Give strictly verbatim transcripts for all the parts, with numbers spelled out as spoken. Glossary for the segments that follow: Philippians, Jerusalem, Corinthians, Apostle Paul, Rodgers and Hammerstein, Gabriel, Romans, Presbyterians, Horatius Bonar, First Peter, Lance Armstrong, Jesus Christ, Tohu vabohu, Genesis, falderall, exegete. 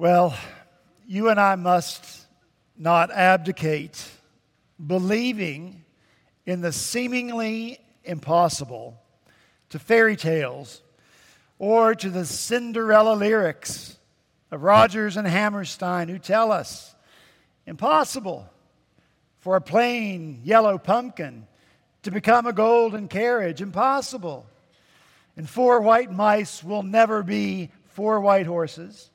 Well, you and I must not abdicate believing in the seemingly impossible, to fairy tales, or to the Cinderella lyrics of Rodgers and Hammerstein, who tell us impossible for a plain yellow pumpkin to become a golden carriage, impossible. And four white mice will never be four white horses.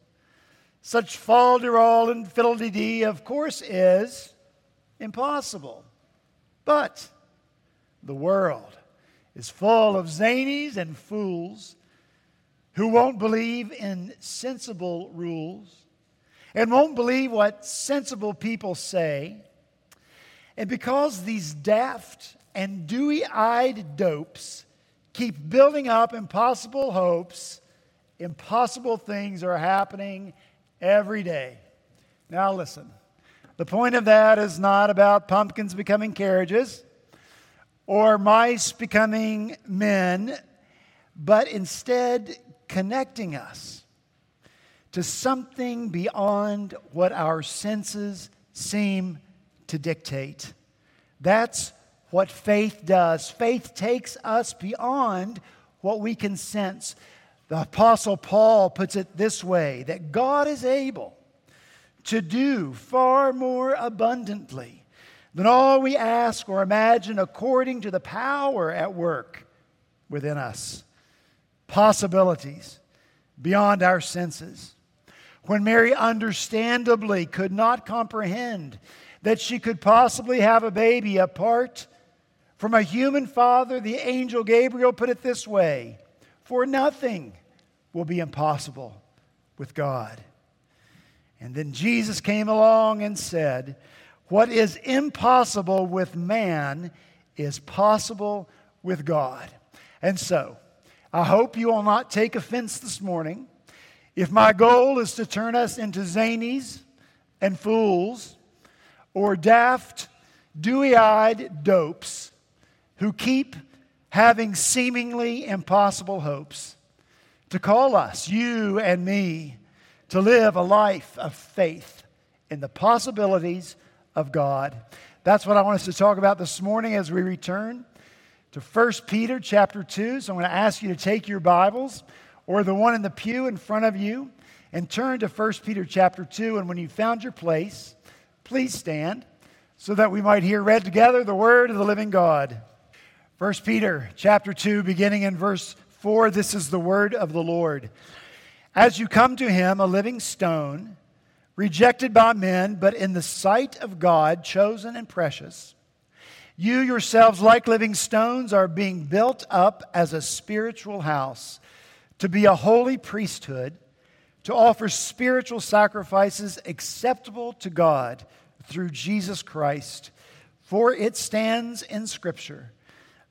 Such falderall and fiddle-de-dee, of course, is impossible. But the world is full of zanies and fools who won't believe in sensible rules and won't believe what sensible people say. And because these daft and dewy-eyed dopes keep building up impossible hopes, impossible things are happening every day. Now listen, the point of that is not about pumpkins becoming carriages or mice becoming men, but instead connecting us to something beyond what our senses seem to dictate. That's what faith does. Faith takes us beyond what we can sense. The Apostle Paul puts it this way, that God is able to do far more abundantly than all we ask or imagine, according to the power at work within us. Possibilities beyond our senses. When Mary understandably could not comprehend that she could possibly have a baby apart from a human father, the angel Gabriel put it this way, "For nothing will be impossible with God." And then Jesus came along and said, "What is impossible with man is possible with God." And so, I hope you will not take offense this morning if my goal is to turn us into zanies and fools or daft, dewy-eyed dopes who keep having seemingly impossible hopes, to call us, you and me, to live a life of faith in the possibilities of God. That's what I want us to talk about this morning as we return to First Peter chapter two. So I'm going to ask you to take your Bibles or the one in the pew in front of you and turn to First Peter chapter two. And when you found your place, please stand so that we might hear read together the word of the living God. First Peter chapter two, beginning in verse four, this is the word of the Lord. "As you come to him, a living stone, rejected by men, but in the sight of God, chosen and precious. You yourselves, like living stones, are being built up as a spiritual house, to be a holy priesthood, to offer spiritual sacrifices acceptable to God through Jesus Christ. For it stands in Scripture,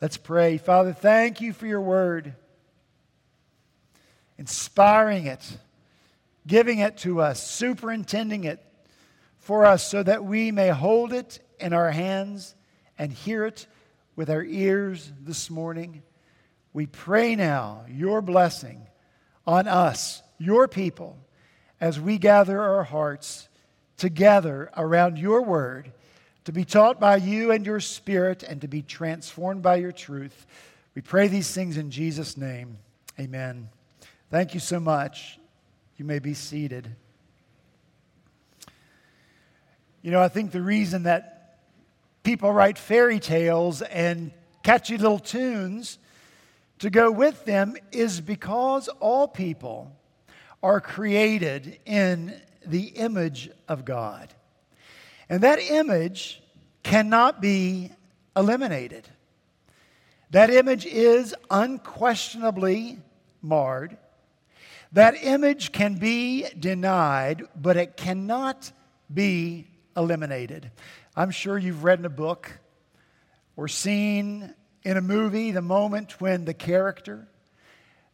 Let's pray. Father, thank you for your word, inspiring it, giving it to us, superintending it for us so that we may hold it in our hands and hear it with our ears this morning. We pray now your blessing on us, your people, as we gather our hearts together around your word, to be taught by you and your Spirit, and to be transformed by your truth. We pray these things in Jesus' name. Amen. Thank you so much. You may be seated. You know, I think the reason that people write fairy tales and catchy little tunes to go with them is because all people are created in the image of God. And that image cannot be eliminated. That image is unquestionably marred. That image can be denied, but it cannot be eliminated. I'm sure you've read in a book or seen in a movie the moment when the character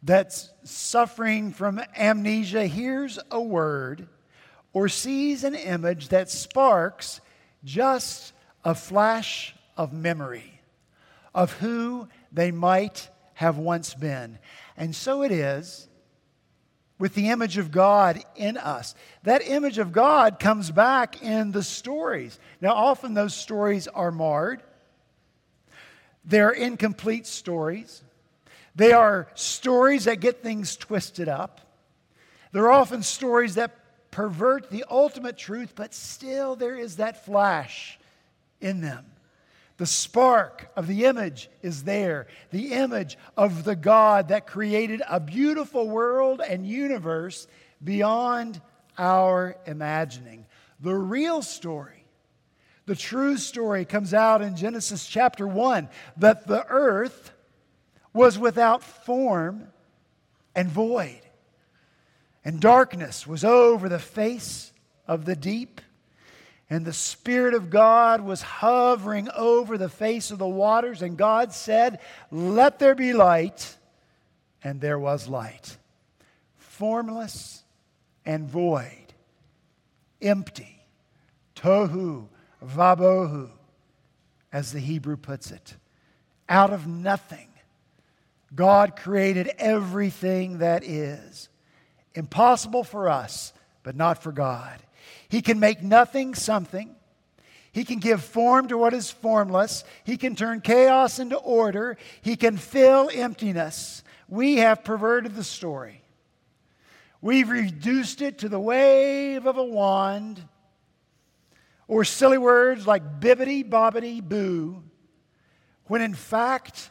that's suffering from amnesia hears a word or sees an image that sparks just a flash of memory of who they might have once been. And so it is with the image of God in us. That image of God comes back in the stories. Now, often those stories are marred. They're incomplete stories. They are stories that get things twisted up. They're often stories that pervert the ultimate truth, but still there is that flash in them. The spark of the image is there. The image of the God that created a beautiful world and universe beyond our imagining. The real story, the true story, comes out in Genesis chapter one, that the earth was without form and void, and darkness was over the face of the deep, and the Spirit of God was hovering over the face of the waters, and God said, "Let there be light," and there was light. Formless and void, empty, tohu vabohu, as the Hebrew puts it, out of nothing. God created everything that is. Impossible for us, but not for God. He can make nothing something. He can give form to what is formless. He can turn chaos into order. He can fill emptiness. We have perverted the story. We've reduced it to the wave of a wand, or silly words like bibbity bobbity boo, when in fact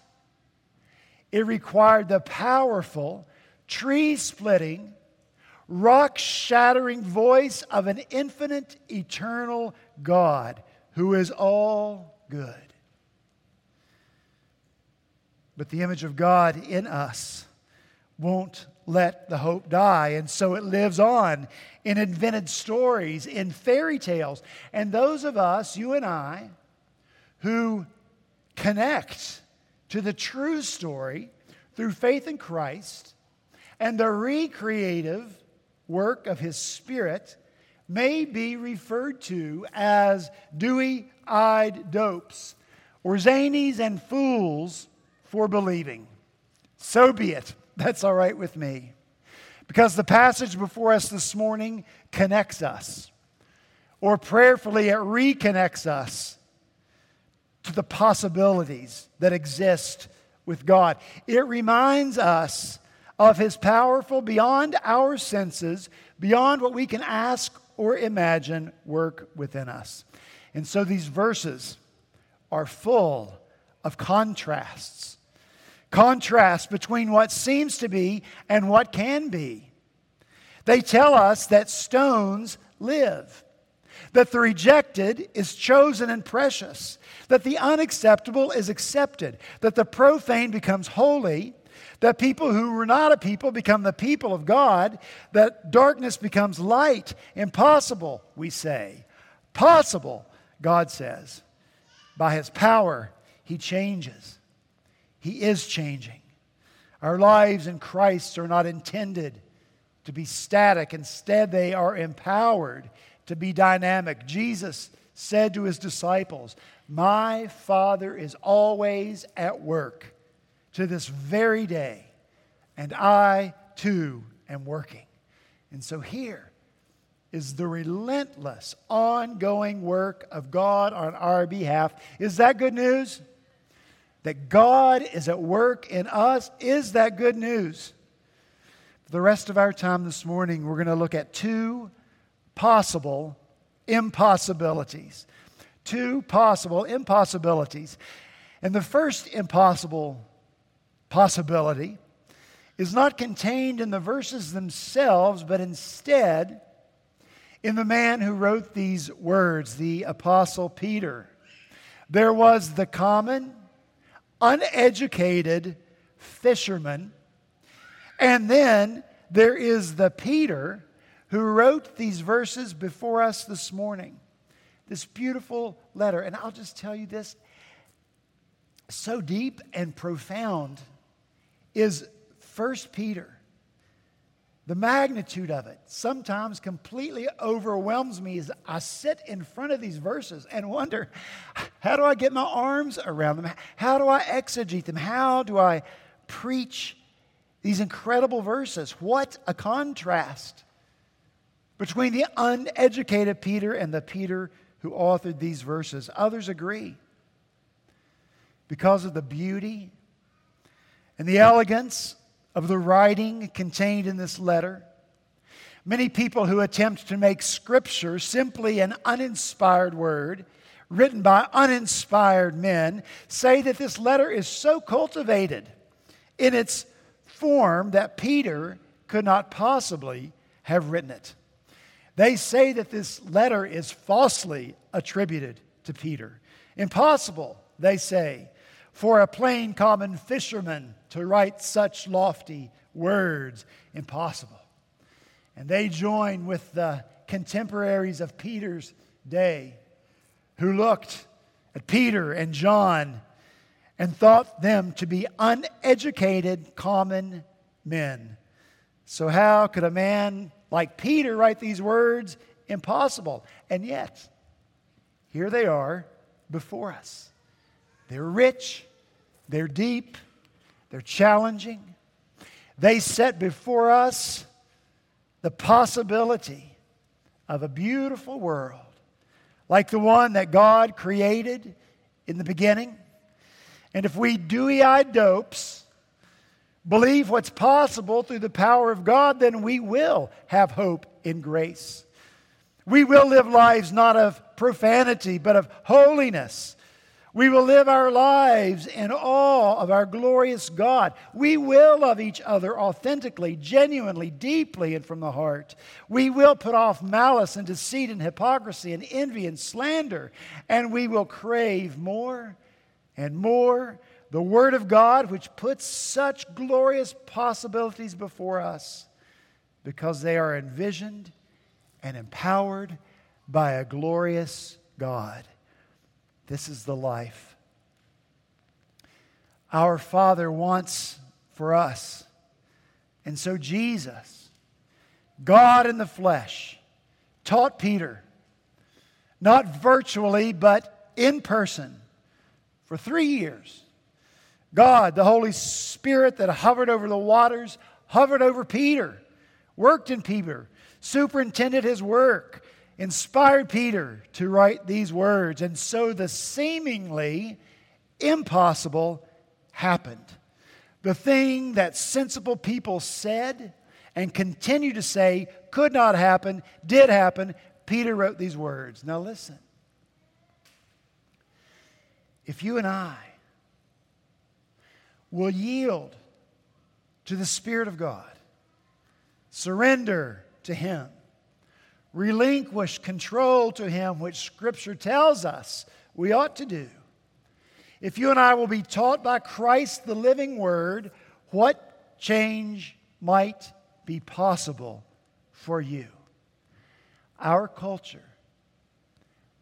it required the powerful, tree-splitting, rock-shattering voice of an infinite, eternal God who is all good. But the image of God in us won't let the hope die, and so it lives on in invented stories, in fairy tales. And those of us, you and I, who connect to the true story through faith in Christ and the recreative work of His Spirit, may be referred to as dewy-eyed dopes or zanies and fools for believing. So be it. That's all right with me, because the passage before us this morning connects us, or prayerfully it reconnects us to the possibilities that exist with God. It reminds us of His powerful, beyond our senses, beyond what we can ask or imagine, work within us. And so these verses are full of contrasts. Contrasts between what seems to be and what can be. They tell us that stones live, that the rejected is chosen and precious, that the unacceptable is accepted, that the profane becomes holy, that people who were not a people become the people of God, that darkness becomes light. Impossible, we say. Possible, God says. By His power, He changes. He is changing. Our lives in Christ are not intended to be static. Instead, they are empowered to be dynamic. Jesus said to His disciples, "My Father is always at work to this very day, and I too am working." And so here is the relentless, ongoing work of God on our behalf. Is that good news? That God is at work in us, is that good news? For the rest of our time this morning, we're going to look at two possible impossibilities. two possible impossibilities. And the first impossible possibility is not contained in the verses themselves, but instead in the man who wrote these words, the Apostle Peter. There was the common, uneducated fisherman, and then there is the Peter who wrote these verses before us this morning. This beautiful letter, and I'll just tell you this, so deep and profound is First Peter. The magnitude of it sometimes completely overwhelms me as I sit in front of these verses and wonder, how do I get my arms around them? How do I exegete them? How do I preach these incredible verses? What a contrast between the uneducated Peter and the Peter who authored these verses. Others agree because of the beauty and the elegance of the writing contained in this letter. Many people who attempt to make Scripture simply an uninspired word written by uninspired men say that this letter is so cultivated in its form that Peter could not possibly have written it. They say that this letter is falsely attributed to Peter. Impossible, they say, for a plain common fisherman to write such lofty words. Impossible. And they join with the contemporaries of Peter's day who looked at Peter and John and thought them to be uneducated common men. So how could a man like Peter write these words? Impossible. And yet, here they are before us. They're rich, they're deep, they're challenging. They set before us the possibility of a beautiful world like the one that God created in the beginning. And if we dewy-eyed dopes believe what's possible through the power of God, then we will have hope in grace. We will live lives not of profanity, but of holiness. We will live our lives in awe of our glorious God. We will love each other authentically, genuinely, deeply, and from the heart. We will put off malice and deceit and hypocrisy and envy and slander. And we will crave more and more the Word of God, which puts such glorious possibilities before us because they are envisioned and empowered by a glorious God. This is the life our Father wants for us. And so Jesus, God in the flesh, taught Peter, not virtually but in person, for three years. God, the Holy Spirit that hovered over the waters, hovered over Peter, worked in Peter, superintended his work, inspired Peter to write these words. And so the seemingly impossible happened. The thing that sensible people said and continue to say could not happen, did happen. Peter wrote these words. Now listen. If you and I will yield to the Spirit of God, surrender to Him, relinquish control to Him, which Scripture tells us we ought to do. If you and I will be taught by Christ, the living Word, what change might be possible for you. Our culture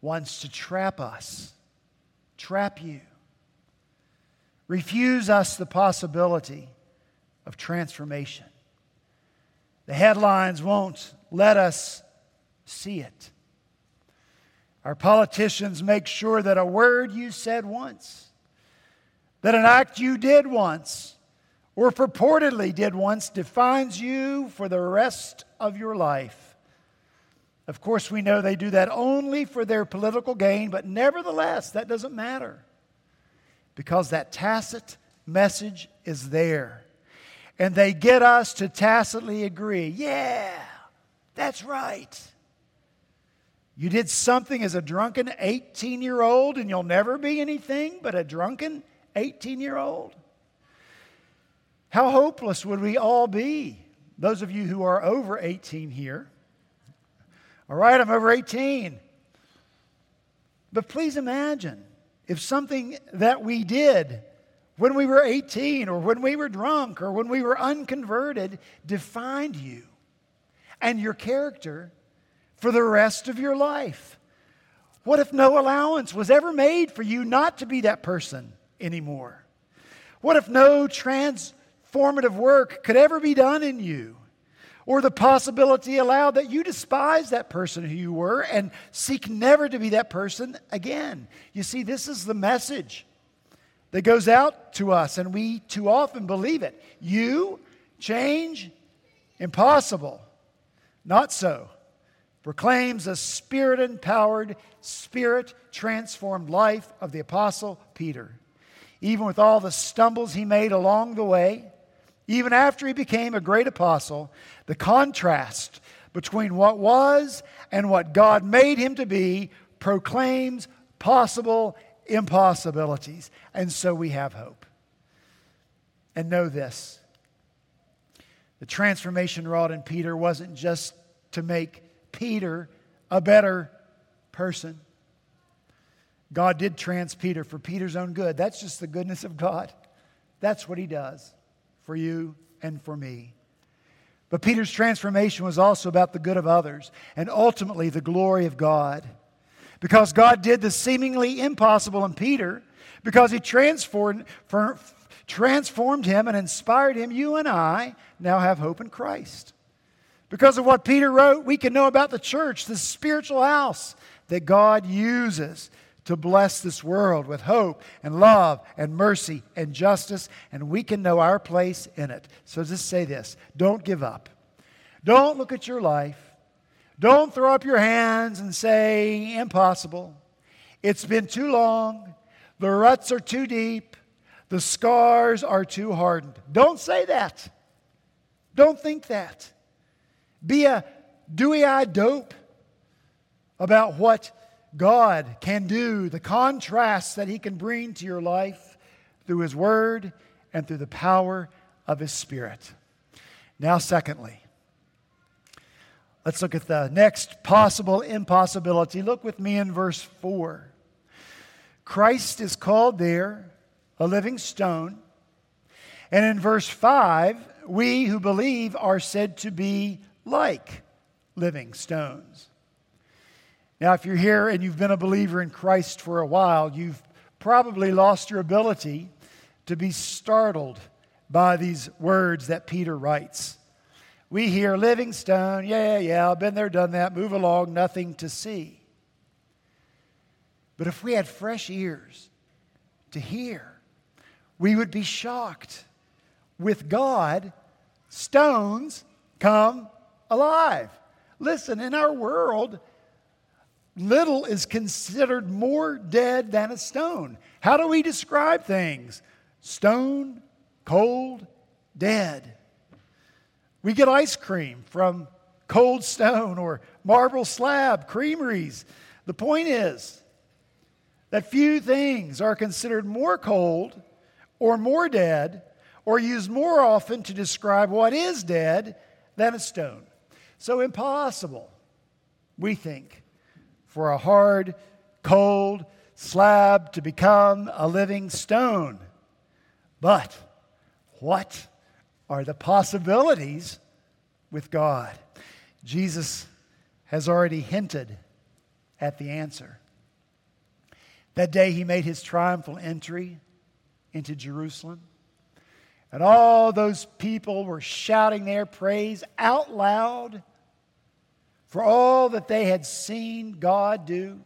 wants to trap us, trap you, refuse us the possibility of transformation. The headlines won't let us see it. Our politicians make sure that a word you said once, that an act you did once, or purportedly did once, defines you for the rest of your life. Of course, we know they do that only for their political gain, but nevertheless, that doesn't matter, because that tacit message is there. And they get us to tacitly agree. Yeah, that's right. You did something as a drunken eighteen-year-old, and you'll never be anything but a drunken eighteen-year-old? How hopeless would we all be? Those of you who are over eighteen here. All right, I'm over eighteen. But please imagine if something that we did when we were eighteen or when we were drunk or when we were unconverted defined you and your character for the rest of your life. What if no allowance was ever made for you not to be that person anymore? What if no transformative work could ever be done in you? Or the possibility allowed that you despise that person who you were and seek never to be that person again. You see, this is the message that goes out to us, and we too often believe it. You change? Impossible. Not so. Proclaims a spirit-empowered, spirit-transformed life of the Apostle Peter. Even with all the stumbles he made along the way, even after he became a great apostle, the contrast between what was and what God made him to be proclaims possible impossibilities. And so we have hope. And know this, the transformation wrought in Peter wasn't just to make Peter a better person. God did trans Peter for Peter's own good. That's just the goodness of God. That's what he does. For you and for me. But Peter's transformation was also about the good of others and ultimately the glory of God. Because God did the seemingly impossible in Peter, because he transformed, transformed him and inspired him, you and I now have hope in Christ. Because of what Peter wrote, we can know about the church, the spiritual house that God uses to bless this world with hope and love and mercy and justice, and we can know our place in it. So just say this, don't give up. Don't look at your life. Don't throw up your hands and say, impossible. It's been too long. The ruts are too deep. The scars are too hardened. Don't say that. Don't think that. Be a dewy-eyed dope about what God can do, the contrast that he can bring to your life through his word and through the power of his spirit. Now, secondly, let's look at the next possible impossibility. Look with me in verse four. Christ is called there a living stone. And in verse five, we who believe are said to be like living stones. Now, if you're here and you've been a believer in Christ for a while, you've probably lost your ability to be startled by these words that Peter writes. We hear, living stone, yeah, yeah, been there, done that, move along, nothing to see. But if we had fresh ears to hear, we would be shocked. With God, stones come alive. Listen, in our world, little is considered more dead than a stone. How do we describe things? Stone, cold, dead. We get ice cream from Cold Stone or Marble Slab, creameries. The point is that few things are considered more cold or more dead or used more often to describe what is dead than a stone. So impossible, we think, for a hard, cold slab to become a living stone. But what are the possibilities with God? Jesus has already hinted at the answer. That day he made his triumphal entry into Jerusalem, and all those people were shouting their praise out loud for all that they had seen God do,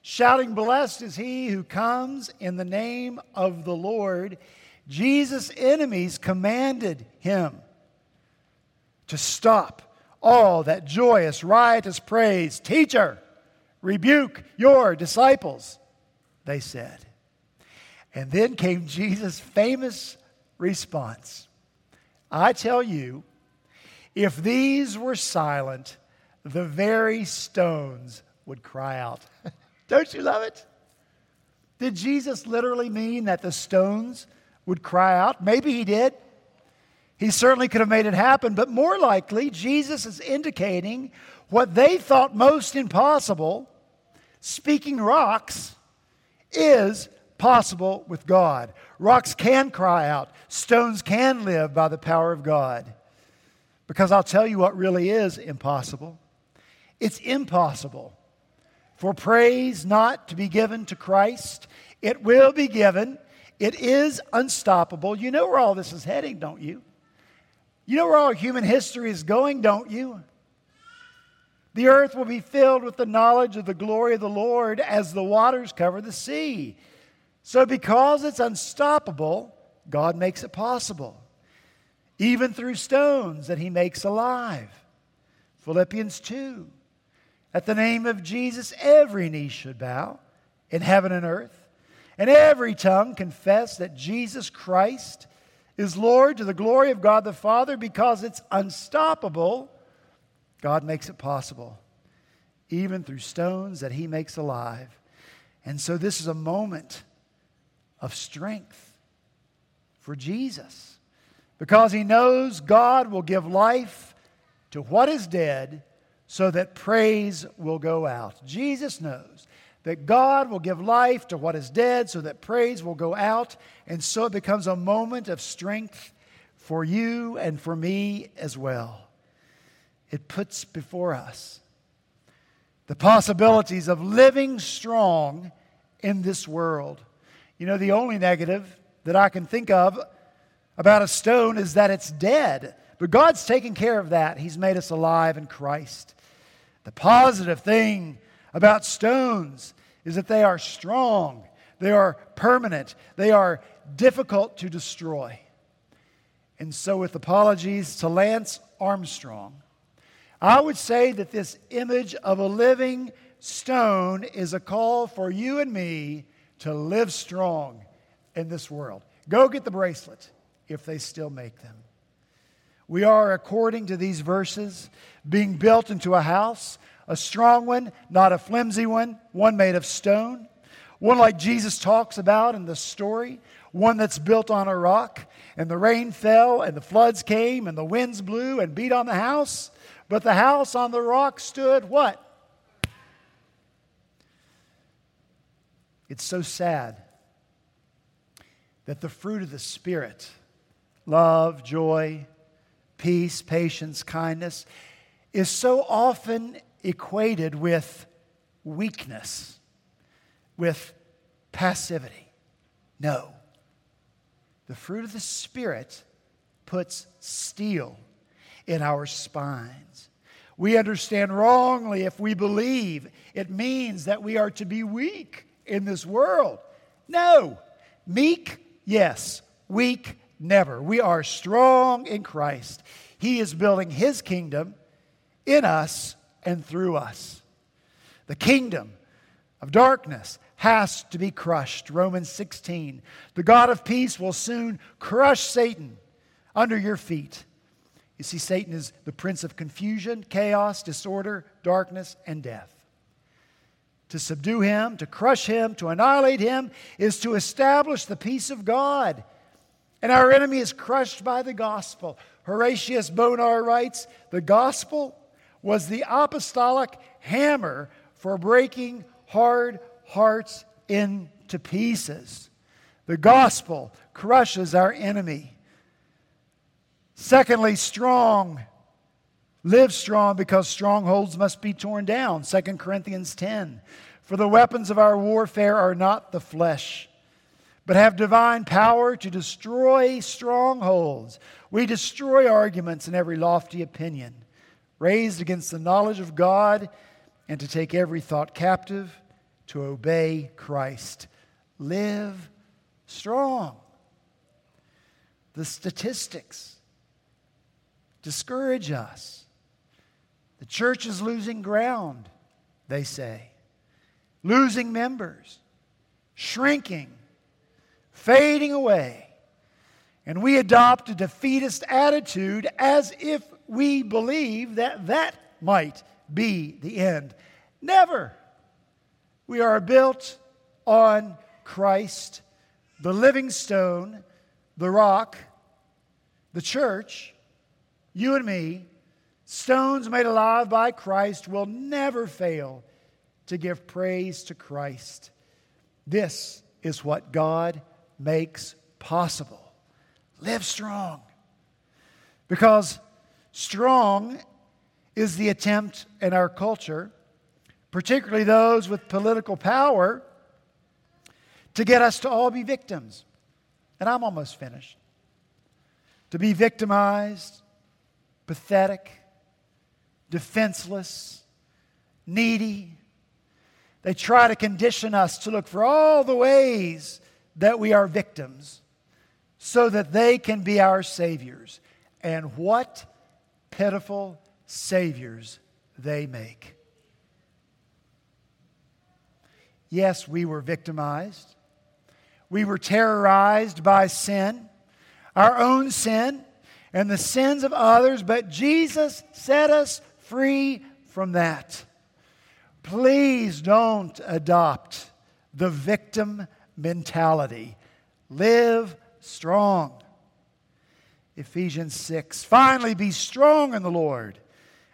shouting, blessed is he who comes in the name of the Lord. Jesus' enemies commanded him to stop all that joyous, riotous praise. Teacher, rebuke your disciples, they said. And then came Jesus' famous response. I tell you, if these were silent, the very stones would cry out. Don't you love it? Did Jesus literally mean that the stones would cry out? Maybe he did. He certainly could have made it happen, but more likely, Jesus is indicating what they thought most impossible, speaking rocks, is possible with God. Rocks can cry out. Stones can live by the power of God. Because I'll tell you what really is impossible. It's impossible for praise not to be given to Christ. It will be given. It is unstoppable. You know where all this is heading, don't you? You know where all human history is going, don't you? The earth will be filled with the knowledge of the glory of the Lord as the waters cover the sea. So because it's unstoppable, God makes it possible, even through stones that he makes alive. Philippians two, at the name of Jesus, every knee should bow in heaven and earth, and every tongue confess that Jesus Christ is Lord to the glory of God the Father. Because it's unstoppable, God makes it possible, even through stones that he makes alive. And so this is a moment of strength for Jesus, because he knows God will give life to what is dead so that praise will go out. Jesus knows that God will give life to what is dead so that praise will go out. And so it becomes a moment of strength for you and for me as well. It puts before us the possibilities of living strong in this world. You know, the only negative that I can think of about a stone is that it's dead. But God's taken care of that. He's made us alive in Christ. The positive thing about stones is that they are strong, they are permanent, they are difficult to destroy. And so, with apologies to Lance Armstrong, I would say that this image of a living stone is a call for you and me to live strong in this world. Go get the bracelet if they still make them. We are, according to these verses, being built into a house, a strong one, not a flimsy one, one made of stone, one like Jesus talks about in the story, one that's built on a rock, and the rain fell, and the floods came, and the winds blew and beat on the house, but the house on the rock stood what? It's so sad that the fruit of the Spirit, love, joy, peace, patience, kindness, is so often equated with weakness, with passivity. No. The fruit of the Spirit puts steel in our spines. We understand wrongly if we believe it means that we are to be weak in this world. No. Meek, yes. Weak, never. We are strong in Christ. He is building His kingdom in us and through us. The kingdom of darkness has to be crushed. Romans sixteen. The God of peace will soon crush Satan under your feet. You see, Satan is the prince of confusion, chaos, disorder, darkness, and death. To subdue him, to crush him, to annihilate him is to establish the peace of God. And our enemy is crushed by the gospel. Horatius Bonar writes, the gospel was the apostolic hammer for breaking hard hearts into pieces. The gospel crushes our enemy. Secondly, strong. Live strong because strongholds must be torn down. Second Corinthians ten. For the weapons of our warfare are not the flesh, but have divine power to destroy strongholds. We destroy arguments and every lofty opinion raised against the knowledge of God, and to take every thought captive to obey Christ. Live strong. The statistics discourage us. The church is losing ground, they say. Losing members, shrinking, fading away. And we adopt a defeatist attitude as if we believe that that might be the end. Never. We are built on Christ, the living stone, the rock, the church, you and me. Stones made alive by Christ will never fail to give praise to Christ. This is what God makes possible. Live strong. Because strong is the attempt in our culture, particularly those with political power, to get us to all be victims. And I'm almost finished. To be victimized, pathetic, defenseless, needy. They try to condition us to look for all the ways that we are victims so that they can be our saviors. And what pitiful saviors they make. Yes, we were victimized. We were terrorized by sin, our own sin, and the sins of others, but Jesus set us free from that. Please don't adopt the victim mentality. Live strong. Ephesians six, finally be strong in the Lord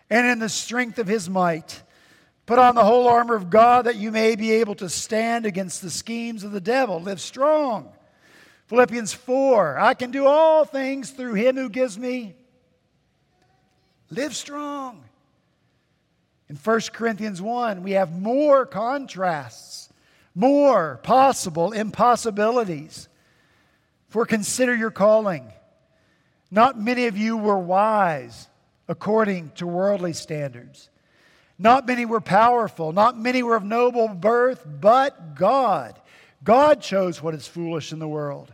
and in the strength of His might. Put on the whole armor of God that you may be able to stand against the schemes of the devil. Live strong. Philippians four, I can do all things through Him who gives me. Live strong. In First Corinthians one, we have more contrasts, more possible impossibilities. For consider your calling. Not many of you were wise according to worldly standards. Not many were powerful. Not many were of noble birth, but God. God chose what is foolish in the world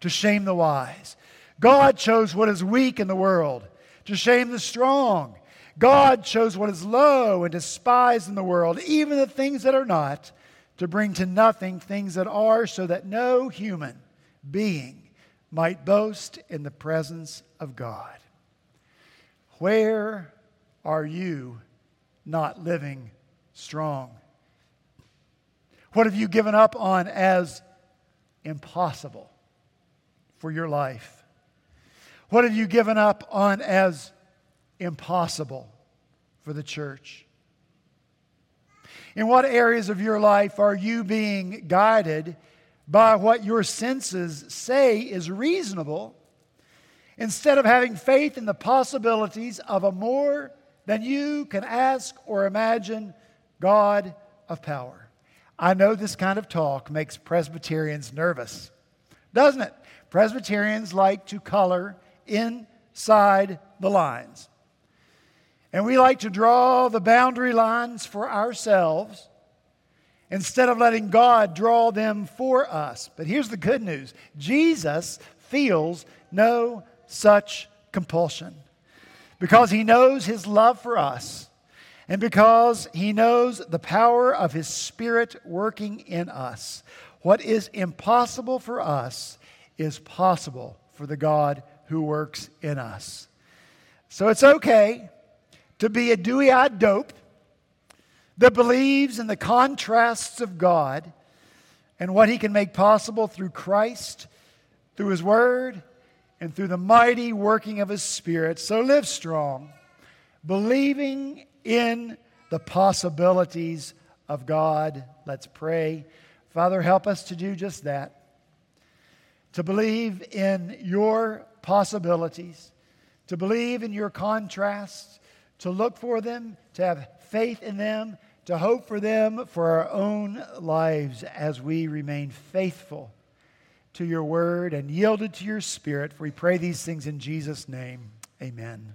to shame the wise. God chose what is weak in the world to shame the strong. God chose what is low and despised in the world, even the things that are not, to bring to nothing things that are, so that no human being might boast in the presence of God. Where are you not living strong? What have you given up on as impossible for your life? What have you given up on as impossible for the church? In what areas of your life are you being guided by what your senses say is reasonable instead of having faith in the possibilities of a more than you can ask or imagine God of power? I know this kind of talk makes Presbyterians nervous, doesn't it? Presbyterians like to color inside the lines. And we like to draw the boundary lines for ourselves instead of letting God draw them for us. But here's the good news. Jesus feels no such compulsion because He knows His love for us. And because He knows the power of His Spirit working in us, what is impossible for us is possible for the God who works in us. So it's okay to be a dewy-eyed dope that believes in the contrasts of God and what He can make possible through Christ, through His Word, and through the mighty working of His Spirit. So live strong, believing in the possibilities of God. Let's pray. Father, help us to do just that. To believe in Your possibilities. To believe in Your contrasts. To look for them. To have faith in them. To hope for them for our own lives as we remain faithful to Your Word and yielded to Your Spirit. For we pray these things in Jesus' name. Amen.